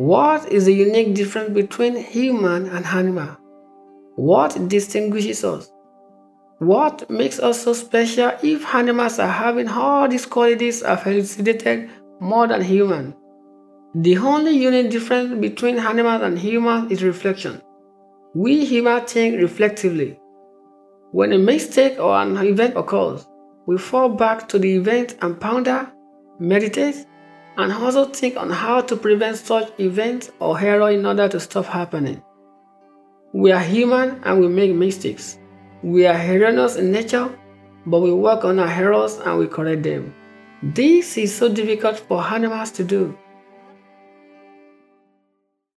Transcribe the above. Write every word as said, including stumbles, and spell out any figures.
What is the unique difference between human and animal? What distinguishes us? What makes us so special if animals are having all these qualities I've elucidated more than human? The only unique difference between animals and humans is reflection. We humans think reflectively. When a mistake or an event occurs, we fall back to the event and ponder, meditate, and also think on how to prevent such events or error in order to stop happening. We are human and we make mistakes. We are erroneous in nature, but we work on our errors and we correct them. This is so difficult for animals to do.